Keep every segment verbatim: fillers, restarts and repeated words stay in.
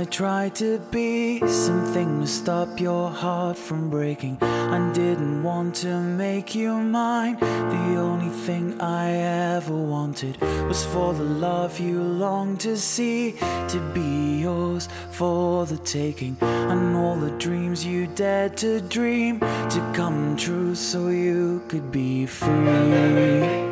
I tried to be something to stop your heart from breaking. I didn't want to make you mine. The only thing I ever wanted was for the love you longed to see, to be yours for the taking. And all the dreams you dared to dream to come true so you could be free.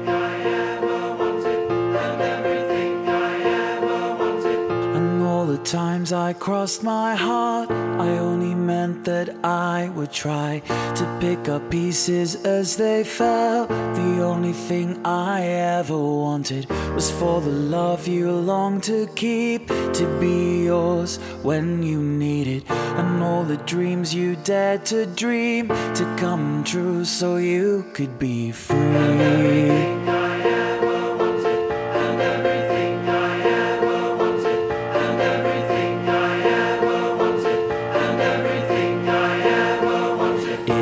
Times I crossed my heart, I only meant that I would try to pick up pieces as they fell. The only thing I ever wanted was for the love you longed to keep, to be yours when you need it. And all the dreams you dared to dream to come true so you could be free.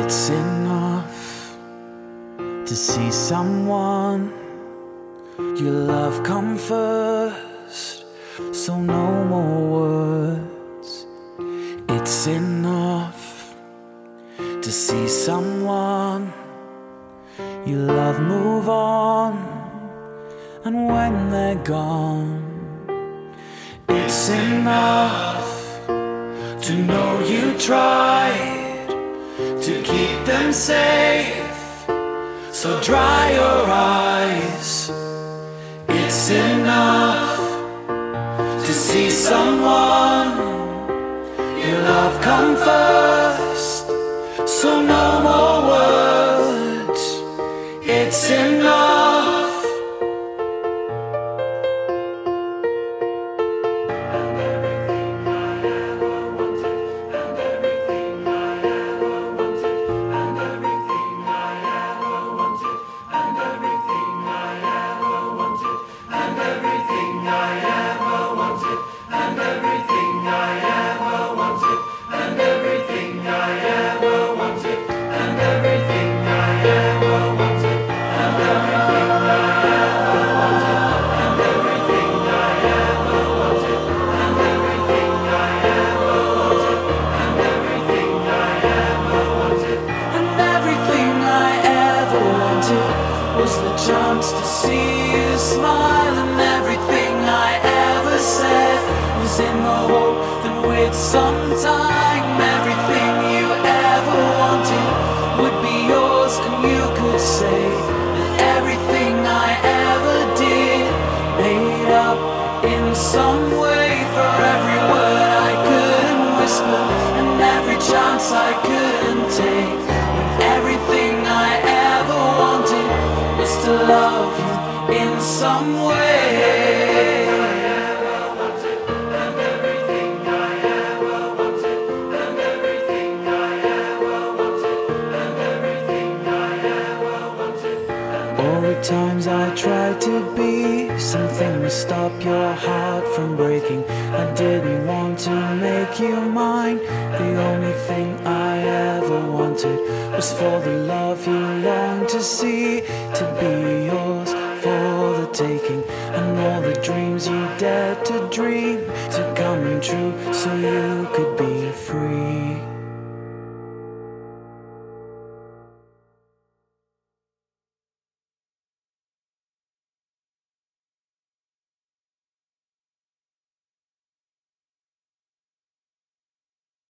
It's enough to see someone you love come first, so no more words. It's enough to see someone you love move on, and when they're gone, it's enough to know you tried to keep them safe, so dry your eyes. It's enough to see someone you love come first, so no more words. It's enough. Sometime everything you ever wanted would be yours, and you could say that everything I ever did made up in some way for every word I couldn't whisper and every chance I couldn't take. When everything I ever wanted was to love you in some way. Times I tried to be something to stop your heart from breaking. I didn't want to make you mine. The only thing I ever wanted was for the love you longed to see, to be yours for the taking. And all the dreams you dared to dream to come true so you could be